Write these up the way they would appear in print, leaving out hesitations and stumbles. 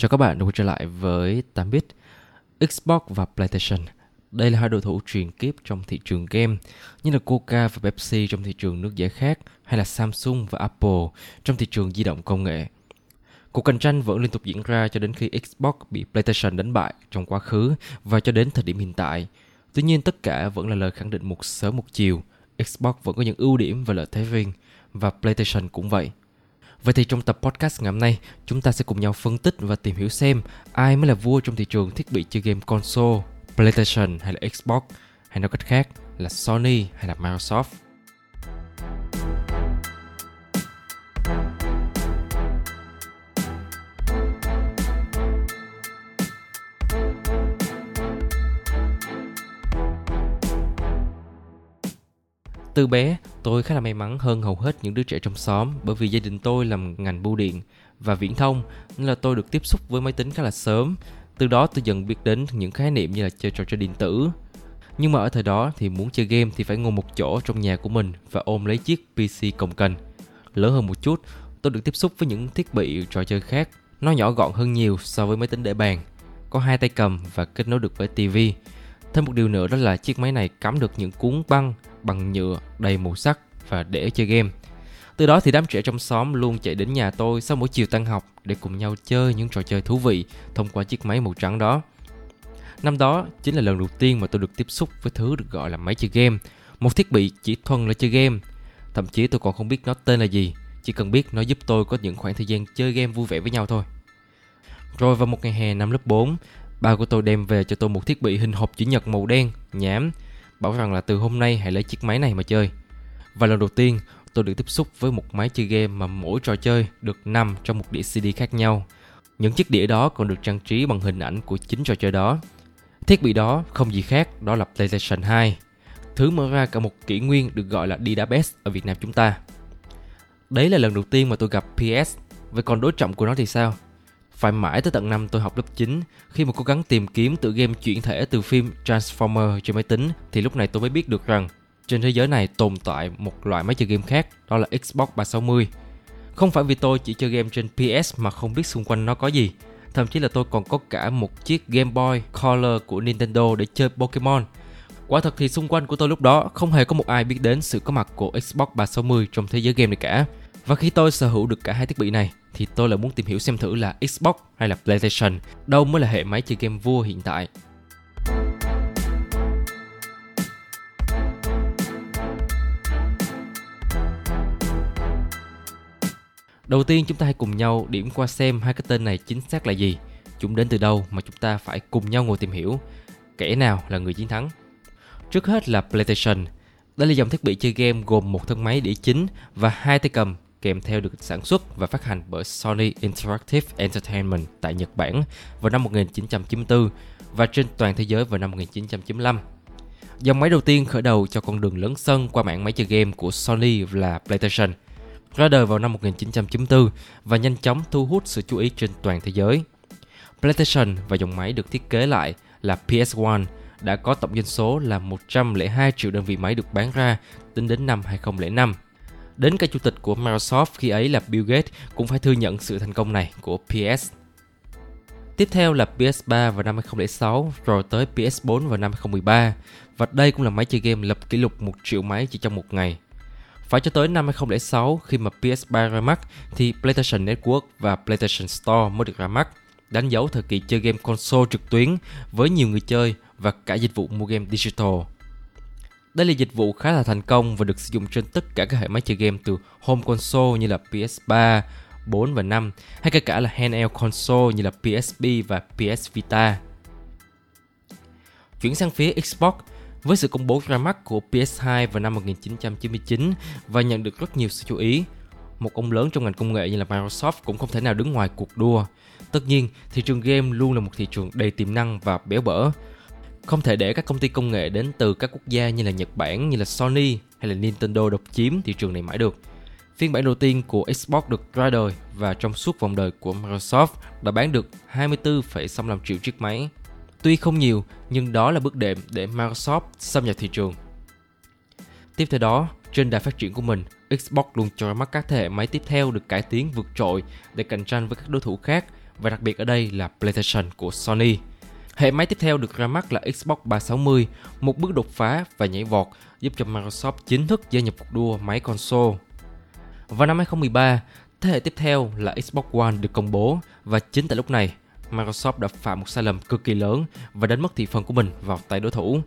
Chào các bạn đã quay trở lại với Tám Bít. Xbox và PlayStation, đây là hai đối thủ truyền kiếp trong thị trường game, như là Coca và Pepsi trong thị trường nước giải khát, hay là Samsung và Apple trong thị trường di động công nghệ. Cuộc cạnh tranh vẫn liên tục diễn ra cho đến khi Xbox bị PlayStation đánh bại trong quá khứ và cho đến thời điểm hiện tại. Tuy nhiên, tất cả vẫn là lời khẳng định một sớm một chiều. Xbox vẫn có những ưu điểm và lợi thế riêng, và PlayStation cũng vậy. Vậy thì trong tập podcast ngày hôm nay, chúng ta sẽ cùng nhau phân tích và tìm hiểu xem ai mới là vua trong thị trường thiết bị chơi game console, PlayStation hay là Xbox, hay nói cách khác là Sony hay là Microsoft. Từ bé, tôi khá là may mắn hơn hầu hết những đứa trẻ trong xóm, bởi vì gia đình tôi làm ngành bưu điện và viễn thông nên là tôi được tiếp xúc với máy tính khá là sớm. Từ đó tôi dần biết đến những khái niệm như là chơi trò chơi điện tử. Nhưng mà ở thời đó thì muốn chơi game thì phải ngồi một chỗ trong nhà của mình và ôm lấy chiếc PC cồng kềnh. Lớn hơn một chút, tôi được tiếp xúc với những thiết bị trò chơi khác. Nó nhỏ gọn hơn nhiều so với máy tính để bàn, có hai tay cầm và kết nối được với TV. Thêm một điều nữa đó là chiếc máy này cắm được những cuốn băng bằng nhựa đầy màu sắc và để chơi game. Từ đó thì đám trẻ trong xóm luôn chạy đến nhà tôi sau mỗi chiều tan học để cùng nhau chơi những trò chơi thú vị thông qua chiếc máy màu trắng đó. Năm đó chính là lần đầu tiên mà tôi được tiếp xúc với thứ được gọi là máy chơi game, một thiết bị chỉ thuần là chơi game. Thậm chí tôi còn không biết nó tên là gì, chỉ cần biết nó giúp tôi có những khoảng thời gian chơi game vui vẻ với nhau thôi. Rồi vào một ngày hè năm lớp 4, ba của tôi đem về cho tôi một thiết bị hình hộp chữ nhật màu đen, nhám, bảo rằng là từ hôm nay hãy lấy chiếc máy này mà chơi. Và lần đầu tiên tôi được tiếp xúc với một máy chơi game mà mỗi trò chơi được nằm trong một đĩa CD khác nhau. Những chiếc đĩa đó còn được trang trí bằng hình ảnh của chính trò chơi đó. Thiết bị đó không gì khác đó là PlayStation 2, thứ mở ra cả một kỷ nguyên được gọi là đi đá PES ở Việt Nam chúng ta. Đấy là lần đầu tiên mà tôi gặp PS. Vậy còn đối trọng của nó thì sao? Phải mãi tới tận năm tôi học lớp 9, khi mà cố gắng tìm kiếm tựa game chuyển thể từ phim Transformer trên máy tính, thì lúc này tôi mới biết được rằng trên thế giới này tồn tại một loại máy chơi game khác, đó là Xbox 360. Không phải vì tôi chỉ chơi game trên PS mà không biết xung quanh nó có gì. Thậm chí là tôi còn có cả một chiếc Game Boy Color của Nintendo để chơi Pokemon. Quả thật thì xung quanh của tôi lúc đó không hề có một ai biết đến sự có mặt của Xbox 360 trong thế giới game này cả. Và khi tôi sở hữu được cả hai thiết bị này, thì tôi lại muốn tìm hiểu xem thử là Xbox hay là PlayStation, đâu mới là hệ máy chơi game vua hiện tại. Đầu tiên chúng ta hãy cùng nhau điểm qua xem hai cái tên này chính xác là gì, chúng đến từ đâu mà chúng ta phải cùng nhau ngồi tìm hiểu. Kẻ nào là người chiến thắng? Trước hết là PlayStation. Đây là dòng thiết bị chơi game gồm một thân máy đĩa chính và hai tay cầm, kèm theo được sản xuất và phát hành bởi Sony Interactive Entertainment tại Nhật Bản vào năm 1994 và trên toàn thế giới vào năm 1995. Dòng máy đầu tiên khởi đầu cho con đường lấn sân qua mạng máy chơi game của Sony là PlayStation, ra đời vào năm 1994 và nhanh chóng thu hút sự chú ý trên toàn thế giới. PlayStation và dòng máy được thiết kế lại là PS1 đã có tổng doanh số là 102 triệu đơn vị máy được bán ra tính đến năm 2005. Đến cả chủ tịch của Microsoft khi ấy là Bill Gates cũng phải thừa nhận sự thành công này của PS. Tiếp theo là PS3 vào năm 2006, rồi tới PS4 vào năm 2013, và đây cũng là máy chơi game lập kỷ lục 1 triệu máy chỉ trong một ngày. Phải cho tới năm 2006 khi mà PS3 ra mắt thì PlayStation Network và PlayStation Store mới được ra mắt, đánh dấu thời kỳ chơi game console trực tuyến với nhiều người chơi và cả dịch vụ mua game digital. Đây là dịch vụ khá là thành công và được sử dụng trên tất cả các hệ máy chơi game từ home console như là PS3, 4 và 5, hay kể cả là handheld console như là PSP và PS Vita. Chuyển sang phía Xbox, với sự công bố ra mắt của PS2 vào năm 1999 và nhận được rất nhiều sự chú ý. một ông lớn trong ngành công nghệ như là Microsoft cũng không thể nào đứng ngoài cuộc đua. Tất nhiên, thị trường game luôn là một thị trường đầy tiềm năng và béo bở. Không thể để các công ty công nghệ đến từ các quốc gia như là Nhật Bản, như là Sony hay là Nintendo độc chiếm thị trường này mãi được. Phiên bản đầu tiên của Xbox được ra đời và trong suốt vòng đời của Microsoft đã bán được 24,65 triệu chiếc máy. Tuy không nhiều, nhưng đó là bước đệm để Microsoft xâm nhập thị trường. Tiếp theo đó, trên đà phát triển của mình, Xbox luôn cho ra mắt các thế hệ máy tiếp theo được cải tiến vượt trội để cạnh tranh với các đối thủ khác, và đặc biệt ở đây là PlayStation của Sony. Hệ máy tiếp theo được ra mắt là Xbox 360, một bước đột phá và nhảy vọt giúp cho Microsoft chính thức gia nhập cuộc đua máy console. Vào năm 2013, thế hệ tiếp theo là Xbox One được công bố, và chính tại lúc này, Microsoft đã phạm một sai lầm cực kỳ lớn và đánh mất thị phần của mình vào tay đối thủ.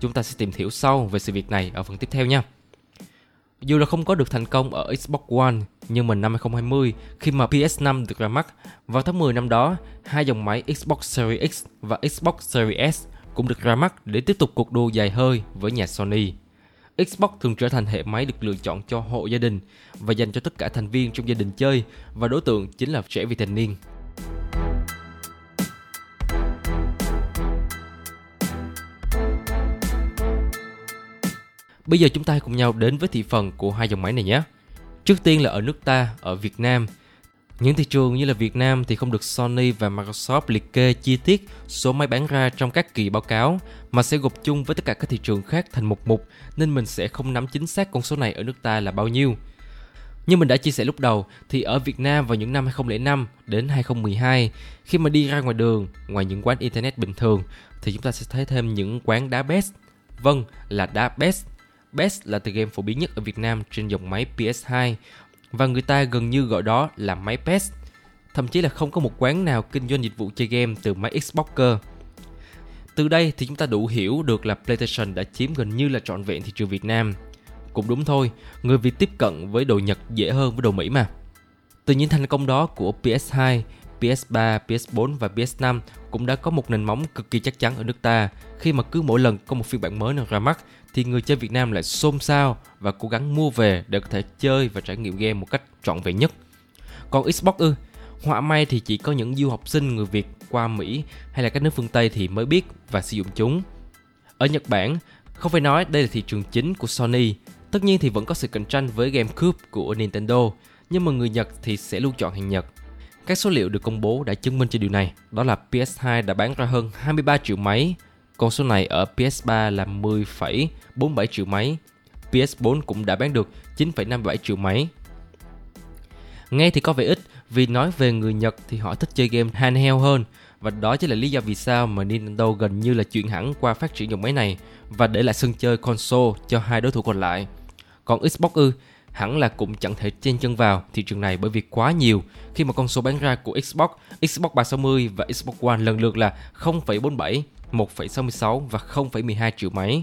Chúng ta sẽ tìm hiểu sau về sự việc này ở phần tiếp theo nha. Dù là không có được thành công ở Xbox One, nhưng mà năm 2020, khi mà PS5 được ra mắt, vào tháng 10 năm đó, hai dòng máy Xbox Series X và Xbox Series S cũng được ra mắt để tiếp tục cuộc đua dài hơi với nhà Sony. Xbox thường trở thành hệ máy được lựa chọn cho hộ gia đình và dành cho tất cả thành viên trong gia đình chơi, và đối tượng chính là trẻ vị thành niên. Bây giờ chúng ta hãy cùng nhau đến với thị phần của hai dòng máy này nhé. Trước tiên là ở nước ta, ở Việt Nam. Những thị trường như là Việt Nam thì không được Sony và Microsoft liệt kê chi tiết số máy bán ra trong các kỳ báo cáo, mà sẽ gộp chung với tất cả các thị trường khác thành một mục, nên mình sẽ không nắm chính xác con số này ở nước ta là bao nhiêu. Như mình đã chia sẻ lúc đầu, thì ở Việt Nam vào những năm 2005 đến 2012, khi mà đi ra ngoài đường, ngoài những quán internet bình thường, thì chúng ta sẽ thấy thêm những quán đá PES. Vâng, là đá PES. PES là tựa game phổ biến nhất ở Việt Nam trên dòng máy PS2, và người ta gần như gọi đó là máy PES. Thậm chí là không có một quán nào kinh doanh dịch vụ chơi game từ máy Xbox cơ. Từ đây thì chúng ta đủ hiểu được là PlayStation đã chiếm gần như là trọn vẹn thị trường Việt Nam. Cũng đúng thôi, người Việt tiếp cận với đồ Nhật dễ hơn với đồ Mỹ mà. Từ những thành công đó của PS2, PS3, PS4 và PS5 cũng đã có một nền móng cực kỳ chắc chắn ở nước ta, khi mà cứ mỗi lần có một phiên bản mới nào ra mắt thì người chơi Việt Nam lại xôn xao và cố gắng mua về để có thể chơi và trải nghiệm game một cách trọn vẹn nhất. Còn Xbox ư? Họa may thì chỉ có những du học sinh người Việt qua Mỹ hay là các nước phương Tây thì mới biết và sử dụng chúng. Ở Nhật Bản, không phải nói đây là thị trường chính của Sony, tất nhiên thì vẫn có sự cạnh tranh với GameCube của Nintendo, nhưng mà người Nhật thì sẽ luôn chọn hàng Nhật. Các số liệu được công bố đã chứng minh cho điều này, đó là PS2 đã bán ra hơn 23 triệu máy, con số này ở PS3 là 10,47 triệu máy, PS4 cũng đã bán được 9,57 triệu máy. Nghe thì có vẻ ít, vì nói về người Nhật thì họ thích chơi game handheld hơn, và đó chính là lý do vì sao mà Nintendo gần như là chuyển hẳn qua phát triển dòng máy này và để lại sân chơi console cho hai đối thủ còn lại. Còn Xbox ư? Hẳn là cũng chẳng thể chen chân vào thị trường này bởi vì quá nhiều, khi mà con số bán ra của Xbox, Xbox 360 và Xbox One lần lượt là 0,47, 1,66 và 0,12 triệu máy.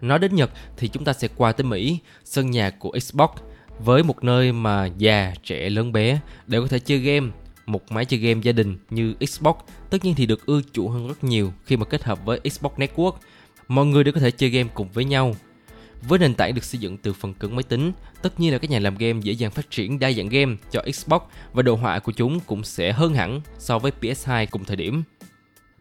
Nói đến Nhật thì chúng ta sẽ qua tới Mỹ, sân nhà của Xbox, với một nơi mà già, trẻ, lớn bé đều có thể chơi game. Một máy chơi game gia đình như Xbox tất nhiên thì được ưa chuộng hơn rất nhiều khi mà kết hợp với Xbox Network. Mọi người đều có thể chơi game cùng với nhau. Với nền tảng được xây dựng từ phần cứng máy tính, tất nhiên là các nhà làm game dễ dàng phát triển đa dạng game cho Xbox và đồ họa của chúng cũng sẽ hơn hẳn so với PS2 cùng thời điểm.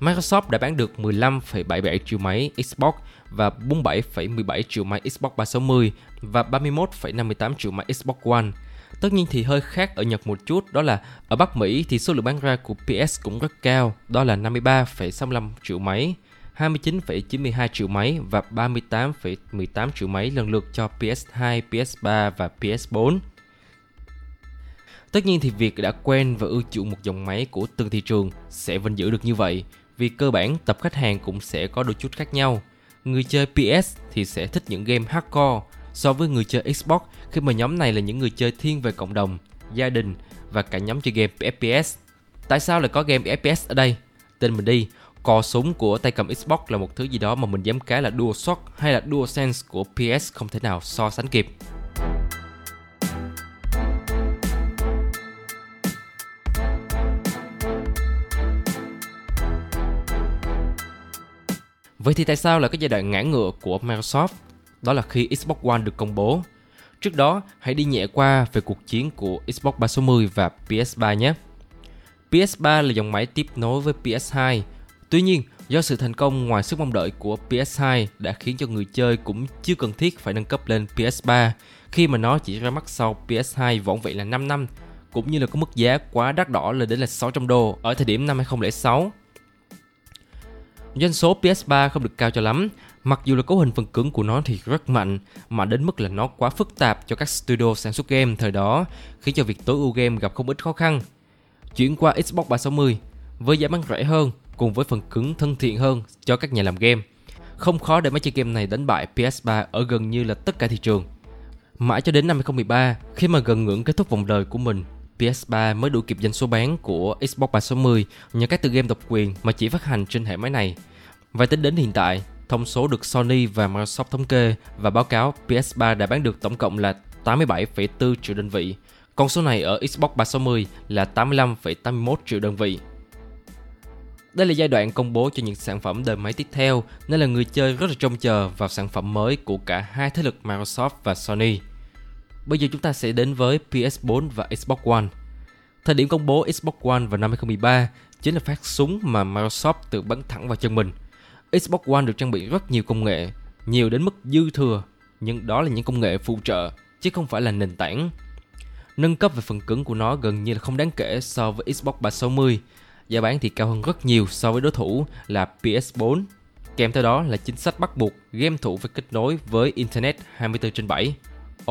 Microsoft đã bán được 15,77 triệu máy Xbox và 47,17 triệu máy Xbox 360 và 31,58 triệu máy Xbox One. Tất nhiên thì hơi khác ở Nhật một chút, đó là ở Bắc Mỹ thì số lượng bán ra của PS cũng rất cao, đó là 53,65 triệu máy, 29,92 triệu máy và 38,18 triệu máy lần lượt cho PS2, PS3 và PS4. Tất nhiên thì việc đã quen và ưa chuộng một dòng máy của từng thị trường sẽ vẫn giữ được như vậy, vì cơ bản tập khách hàng cũng sẽ có đôi chút khác nhau. Người chơi PS thì sẽ thích những game hardcore so với người chơi Xbox, khi mà nhóm này là những người chơi thiên về cộng đồng, gia đình và cả nhóm chơi game FPS. Tại sao lại có game FPS ở đây? Tin mình đi, cò súng của tay cầm Xbox là một thứ gì đó mà mình dám cá là DualShock hay là DualSense của PS không thể nào so sánh kịp. Vậy thì tại sao là cái giai đoạn ngã ngựa của Microsoft? Đó là khi Xbox One được công bố. Trước đó, hãy đi nhẹ qua về cuộc chiến của Xbox 360 và PS3 nhé. PS3 là dòng máy tiếp nối với PS2. Tuy nhiên, do sự thành công ngoài sức mong đợi của PS2 đã khiến cho người chơi cũng chưa cần thiết phải nâng cấp lên PS3 khi mà nó chỉ ra mắt sau PS2 vỏn vẹn là 5 năm, cũng như là có mức giá quá đắt đỏ lên đến là $600 ở thời điểm năm 2006. Doanh số PS3 không được cao cho lắm, mặc dù là cấu hình phần cứng của nó thì rất mạnh, mà đến mức là nó quá phức tạp cho các studio sản xuất game thời đó, khiến cho việc tối ưu game gặp không ít khó khăn. Chuyển qua Xbox 360, với giá bán rẻ hơn, cùng với phần cứng thân thiện hơn cho các nhà làm game, không khó để máy chơi game này đánh bại PS3 ở gần như là tất cả thị trường. Mãi cho đến năm 2013, khi mà gần ngưỡng kết thúc vòng đời của mình, PS3 mới đuổi kịp doanh số bán của Xbox 360 nhờ các tựa game độc quyền mà chỉ phát hành trên hệ máy này. Và tính đến hiện tại, thông số được Sony và Microsoft thống kê và báo cáo PS3 đã bán được tổng cộng là 87,4 triệu đơn vị. Con số này ở Xbox 360 là 85,81 triệu đơn vị. Đây là giai đoạn công bố cho những sản phẩm đời máy tiếp theo, nên là người chơi rất là trông chờ vào sản phẩm mới của cả hai thế lực Microsoft và Sony. Bây giờ chúng ta sẽ đến với PS4 và Xbox One. Thời điểm công bố Xbox One vào năm 2013 chính là phát súng mà Microsoft tự bắn thẳng vào chân mình. Xbox One được trang bị rất nhiều công nghệ, nhiều đến mức dư thừa, nhưng đó là những công nghệ phụ trợ, chứ không phải là nền tảng. Nâng cấp về phần cứng của nó gần như là không đáng kể so với Xbox 360, giá bán thì cao hơn rất nhiều so với đối thủ là PS4. Kèm theo đó là chính sách bắt buộc game thủ phải kết nối với Internet 24/7.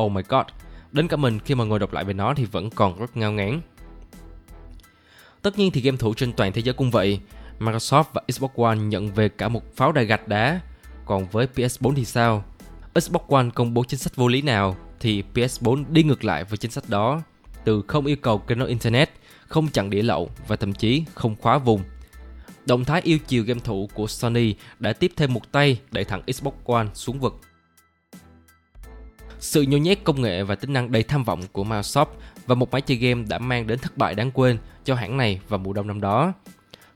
Oh my god, đến cả mình khi mà ngồi đọc lại về nó thì vẫn còn rất ngao ngán. Tất nhiên thì game thủ trên toàn thế giới cũng vậy, Microsoft và Xbox One nhận về cả một pháo đài gạch đá. Còn với PS4 thì sao? Xbox One công bố chính sách vô lý nào thì PS4 đi ngược lại với chính sách đó, từ không yêu cầu kết nối Internet, không chặn đĩa lậu và thậm chí không khóa vùng. Động thái yêu chiều game thủ của Sony đã tiếp thêm một tay đẩy thẳng Xbox One xuống vực. Sự nhồi nhét công nghệ và tính năng đầy tham vọng của Microsoft và một máy chơi game đã mang đến thất bại đáng quên cho hãng này vào mùa đông năm đó.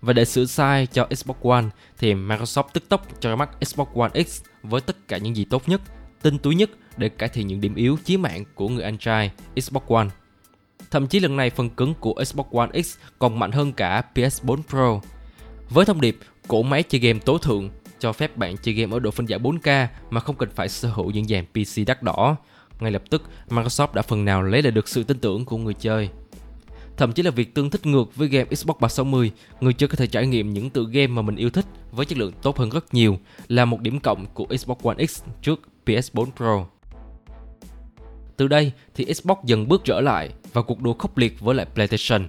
Và để sửa sai cho Xbox One thì Microsoft tức tốc cho ra mắt Xbox One X với tất cả những gì tốt nhất, tinh túy nhất để cải thiện những điểm yếu chí mạng của người anh trai Xbox One. Thậm chí lần này phần cứng của Xbox One X còn mạnh hơn cả PS4 Pro. Với thông điệp cỗ máy chơi game tối thượng cho phép bạn chơi game ở độ phân giải 4K mà không cần phải sở hữu những dàn PC đắt đỏ, ngay lập tức Microsoft đã phần nào lấy lại được sự tin tưởng của người chơi. Thậm chí là việc tương thích ngược với game Xbox 360, người chơi có thể trải nghiệm những tựa game mà mình yêu thích với chất lượng tốt hơn rất nhiều, là một điểm cộng của Xbox One X trước PS4 Pro. Từ đây thì Xbox dần bước trở lại và cuộc đua khốc liệt với lại PlayStation.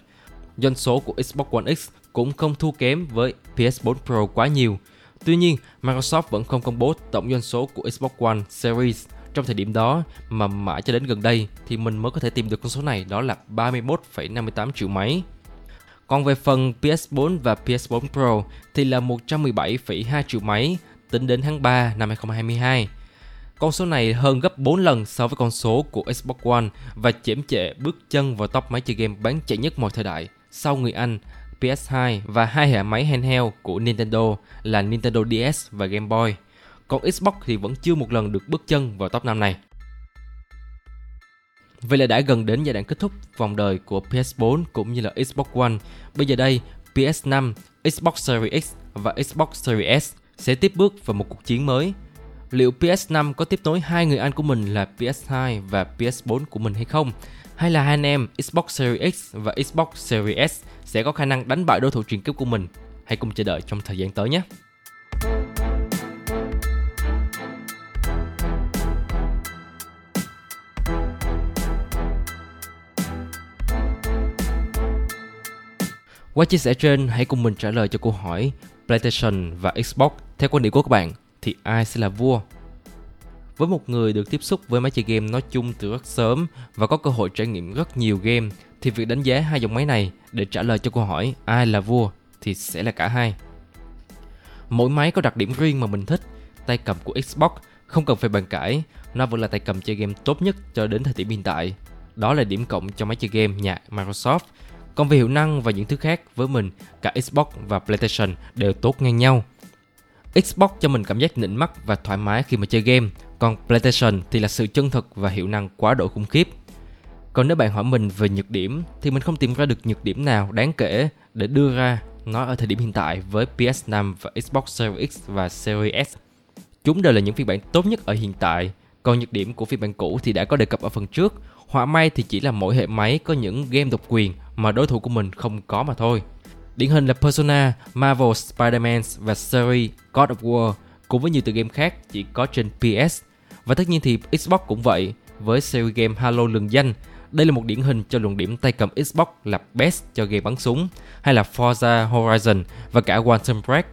Doanh số của Xbox One X cũng không thua kém với PS4 Pro quá nhiều. Tuy nhiên, Microsoft vẫn không công bố tổng doanh số của Xbox One Series trong thời điểm đó, mà mãi cho đến gần đây thì mình mới có thể tìm được con số này, đó là 31,58 triệu máy. Còn về phần PS4 và PS4 Pro thì là 117,2 triệu máy tính đến tháng 3 năm 2022. Con số này hơn gấp 4 lần so với con số của Xbox One và chễm chệ bước chân vào top máy chơi game bán chạy nhất mọi thời đại sau người Anh, PS2 và hai hệ máy handheld của Nintendo là Nintendo DS và Game Boy. Còn Xbox thì vẫn chưa một lần được bước chân vào top 5 này. Vậy là đã gần đến giai đoạn kết thúc vòng đời của PS4 cũng như là Xbox One. Bây giờ đây, PS5, Xbox Series X và Xbox Series S sẽ tiếp bước vào một cuộc chiến mới. Liệu PS5 có tiếp nối hai người anh của mình là PS2 và PS4 của mình hay không? Hay là hai anh em Xbox Series X và Xbox Series S sẽ có khả năng đánh bại đối thủ truyền kiếp của mình? Hãy cùng chờ đợi trong thời gian tới nhé! Qua chia sẻ trên, hãy cùng mình trả lời cho câu hỏi PlayStation và Xbox, theo quan điểm của các bạn thì ai sẽ là vua? Với một người được tiếp xúc với máy chơi game nói chung từ rất sớm và có cơ hội trải nghiệm rất nhiều game, thì việc đánh giá hai dòng máy này để trả lời cho câu hỏi ai là vua thì sẽ là cả hai. Mỗi máy có đặc điểm riêng mà mình thích. Tay cầm của Xbox không cần phải bàn cãi, nó vẫn là tay cầm chơi game tốt nhất cho đến thời điểm hiện tại. Đó là điểm cộng cho máy chơi game nhà Microsoft. Còn về hiệu năng và những thứ khác, với mình cả Xbox và PlayStation đều tốt ngang nhau. Xbox cho mình cảm giác nịnh mắt và thoải mái khi mà chơi game, Còn PlayStation thì là sự chân thực và hiệu năng quá độ khủng khiếp. Còn nếu bạn hỏi mình về nhược điểm thì mình không tìm ra được nhược điểm nào đáng kể để đưa ra nó ở thời điểm hiện tại với PS5 và Xbox Series X và Series S. Chúng đều là những phiên bản tốt nhất ở hiện tại, còn nhược điểm của phiên bản cũ thì đã có đề cập ở phần trước. Họa may thì chỉ là mỗi hệ máy có những game độc quyền mà đối thủ của mình không có mà thôi. Điển hình là Persona, Marvel, Spider-Man và series God of War cùng với nhiều tựa game khác chỉ có trên PS. Và tất nhiên thì Xbox cũng vậy, với series game Halo lừng danh. Đây là một điển hình cho luận điểm tay cầm Xbox là PES cho game bắn súng, hay là Forza Horizon và cả Quantum Break.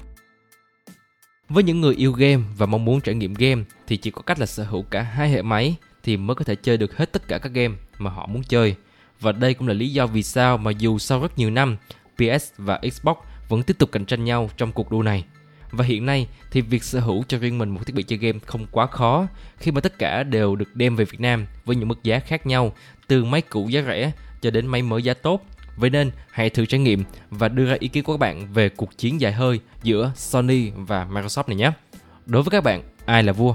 Với những người yêu game và mong muốn trải nghiệm game thì chỉ có cách là sở hữu cả hai hệ máy thì mới có thể chơi được hết tất cả các game mà họ muốn chơi. Và đây cũng là lý do vì sao mà dù sau rất nhiều năm, PS và Xbox vẫn tiếp tục cạnh tranh nhau trong cuộc đua này. Và hiện nay thì việc sở hữu cho riêng mình một thiết bị chơi game không quá khó khi mà tất cả đều được đem về Việt Nam với những mức giá khác nhau, từ máy cũ giá rẻ cho đến máy mới giá tốt. Vậy nên hãy thử trải nghiệm và đưa ra ý kiến của các bạn về cuộc chiến dài hơi giữa Sony và Microsoft này nhé. Đối với các bạn, ai là vua?